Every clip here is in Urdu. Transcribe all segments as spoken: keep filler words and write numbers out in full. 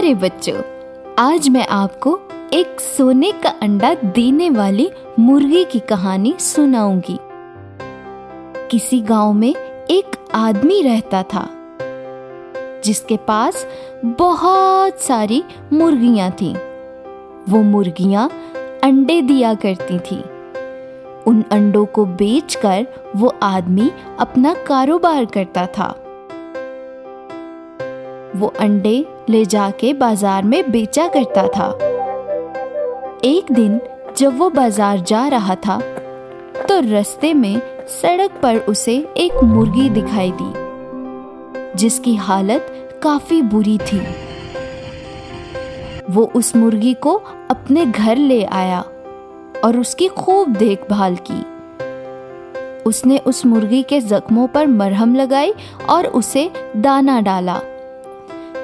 پیارے بچوں، آج میں آپ کو ایک سونے کا انڈا دینے والی مرغی کی کہانی سناؤں گی۔ کسی گاؤں میں ایک آدمی رہتا تھا جس کے پاس بہت ساری مرغیاں تھیں۔ وہ مرغیاں انڈے دیا کرتی تھیں۔ ان انڈوں کو بیچ کر وہ آدمی اپنا کاروبار کرتا تھا۔ وہ انڈے لے جا کے بازار میں بیچا کرتا تھا۔ ایک دن جب وہ بازار جا رہا تھا تو رستے میں سڑک پر اسے ایک مرغی دکھائی دی جس کی حالت کافی بری تھی۔ وہ اس مرغی کو اپنے گھر لے آیا اور اس کی خوب دیکھ بھال کی۔ اس نے اس مرغی کے زخموں پر مرہم لگائی اور اسے دانہ ڈالا۔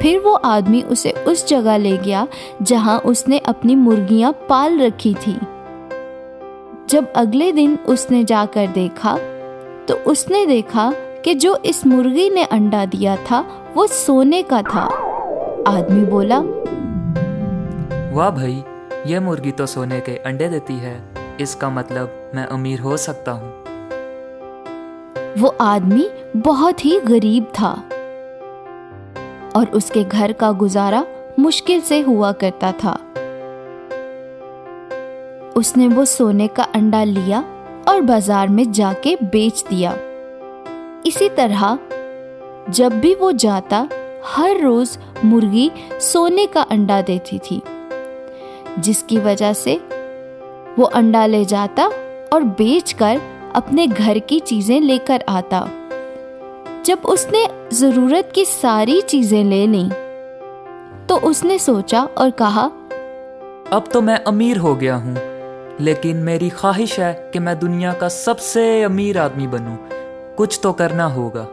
پھر وہ آدمی اسے اس جگہ لے گیا جہاں اس نے اپنی مرغیاں پال رکھی تھی۔ جب اگلے دن اس نے جا کر دیکھا تو اس نے دیکھا کہ جو اس مرغی نے انڈا دیا تھا وہ سونے کا تھا۔ آدمی بولا، واہ بھائی، یہ مرغی تو سونے کے انڈے دیتی ہے، اس کا مطلب میں امیر ہو سکتا ہوں۔ وہ آدمی بہت ہی غریب تھا اور اس کے گھر کا گزارا مشکل سے ہوا کرتا تھا۔ اس نے وہ سونے کا انڈا لیا اور بازار میں جا کے بیچ دیا۔ اسی طرح جب بھی وہ جاتا، ہر روز مرغی سونے کا انڈا دیتی تھی، جس کی وجہ سے وہ انڈا لے جاتا اور بیچ کر اپنے گھر کی چیزیں لے کر آتا۔ جب اس نے ضرورت کی ساری چیزیں لے لیں تو اس نے سوچا اور کہا، اب تو میں امیر ہو گیا ہوں، لیکن میری خواہش ہے کہ میں دنیا کا سب سے امیر آدمی بنوں، کچھ تو کرنا ہوگا۔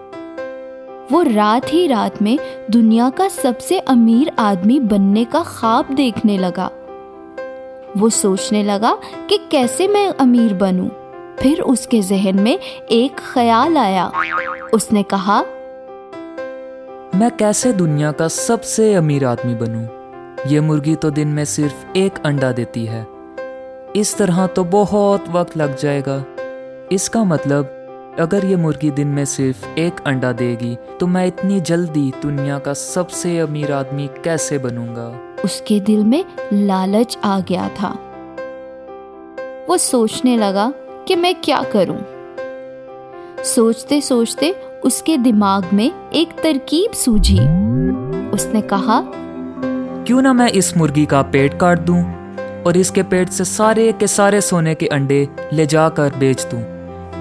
وہ رات ہی رات میں دنیا کا سب سے امیر آدمی بننے کا خواب دیکھنے لگا۔ وہ سوچنے لگا کہ کیسے میں امیر بنوں۔ پھر اس کے ذہن میں ایک خیال آیا۔ اس نے کہا، میں کیسے دنیا کا سب سے امیر آدمی بنوں؟ یہ مرغی تو دن میں صرف ایک انڈا دیتی ہے، اس طرح تو بہت وقت لگ جائے گا۔ اس کا مطلب اگر یہ مرغی دن میں صرف ایک انڈا دے گی تو میں اتنی جلدی دنیا کا سب سے امیر آدمی کیسے بنوں گا؟ اس کے دل میں لالچ آ گیا تھا۔ وہ سوچنے لگا کہ میں کیا کروں۔ سوچتے سوچتے اس کے دماغ میں ایک ترکیب سوجھی۔ اس نے کہا، کیوں نہ میں اس مرغی کا پیٹ کاٹ دوں اور اس کے پیٹ سے سارے کے سارے سونے کے انڈے لے جا کر بیچ دوں۔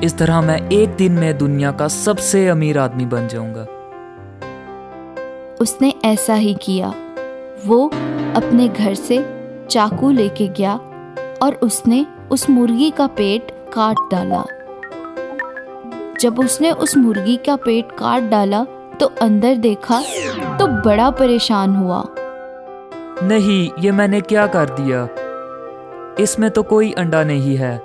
اس طرح میں ایک دن میں دنیا کا سب سے امیر آدمی بن جاؤں گا۔ اس نے ایسا ہی کیا۔ وہ اپنے گھر سے چاقو لے کے گیا اور اس نے اس مرغی کا پیٹ کاٹ ڈالا۔ جب اس نے اس مرغی کا پیٹ کاٹ ڈالا تو اندر دیکھا تو بڑا پریشان ہوا۔ نہیں، یہ میں نے کیا کر دیا؟ اس میں تو کوئی انڈا نہیں ہے۔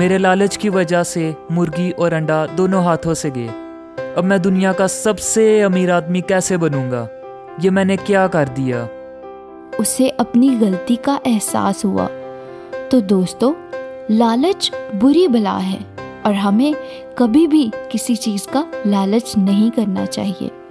میرے لالچ کی وجہ سے مرغی اور انڈا دونوں ہاتھوں سے گئے۔ اب میں دنیا کا سب سے امیر آدمی کیسے بنوں گا؟ یہ میں نے کیا کر دیا؟ اسے اپنی غلطی کا احساس ہوا۔ تو دوستو، لالچ بری بلا ہے اور ہمیں کبھی بھی کسی چیز کا لالچ نہیں کرنا چاہیے۔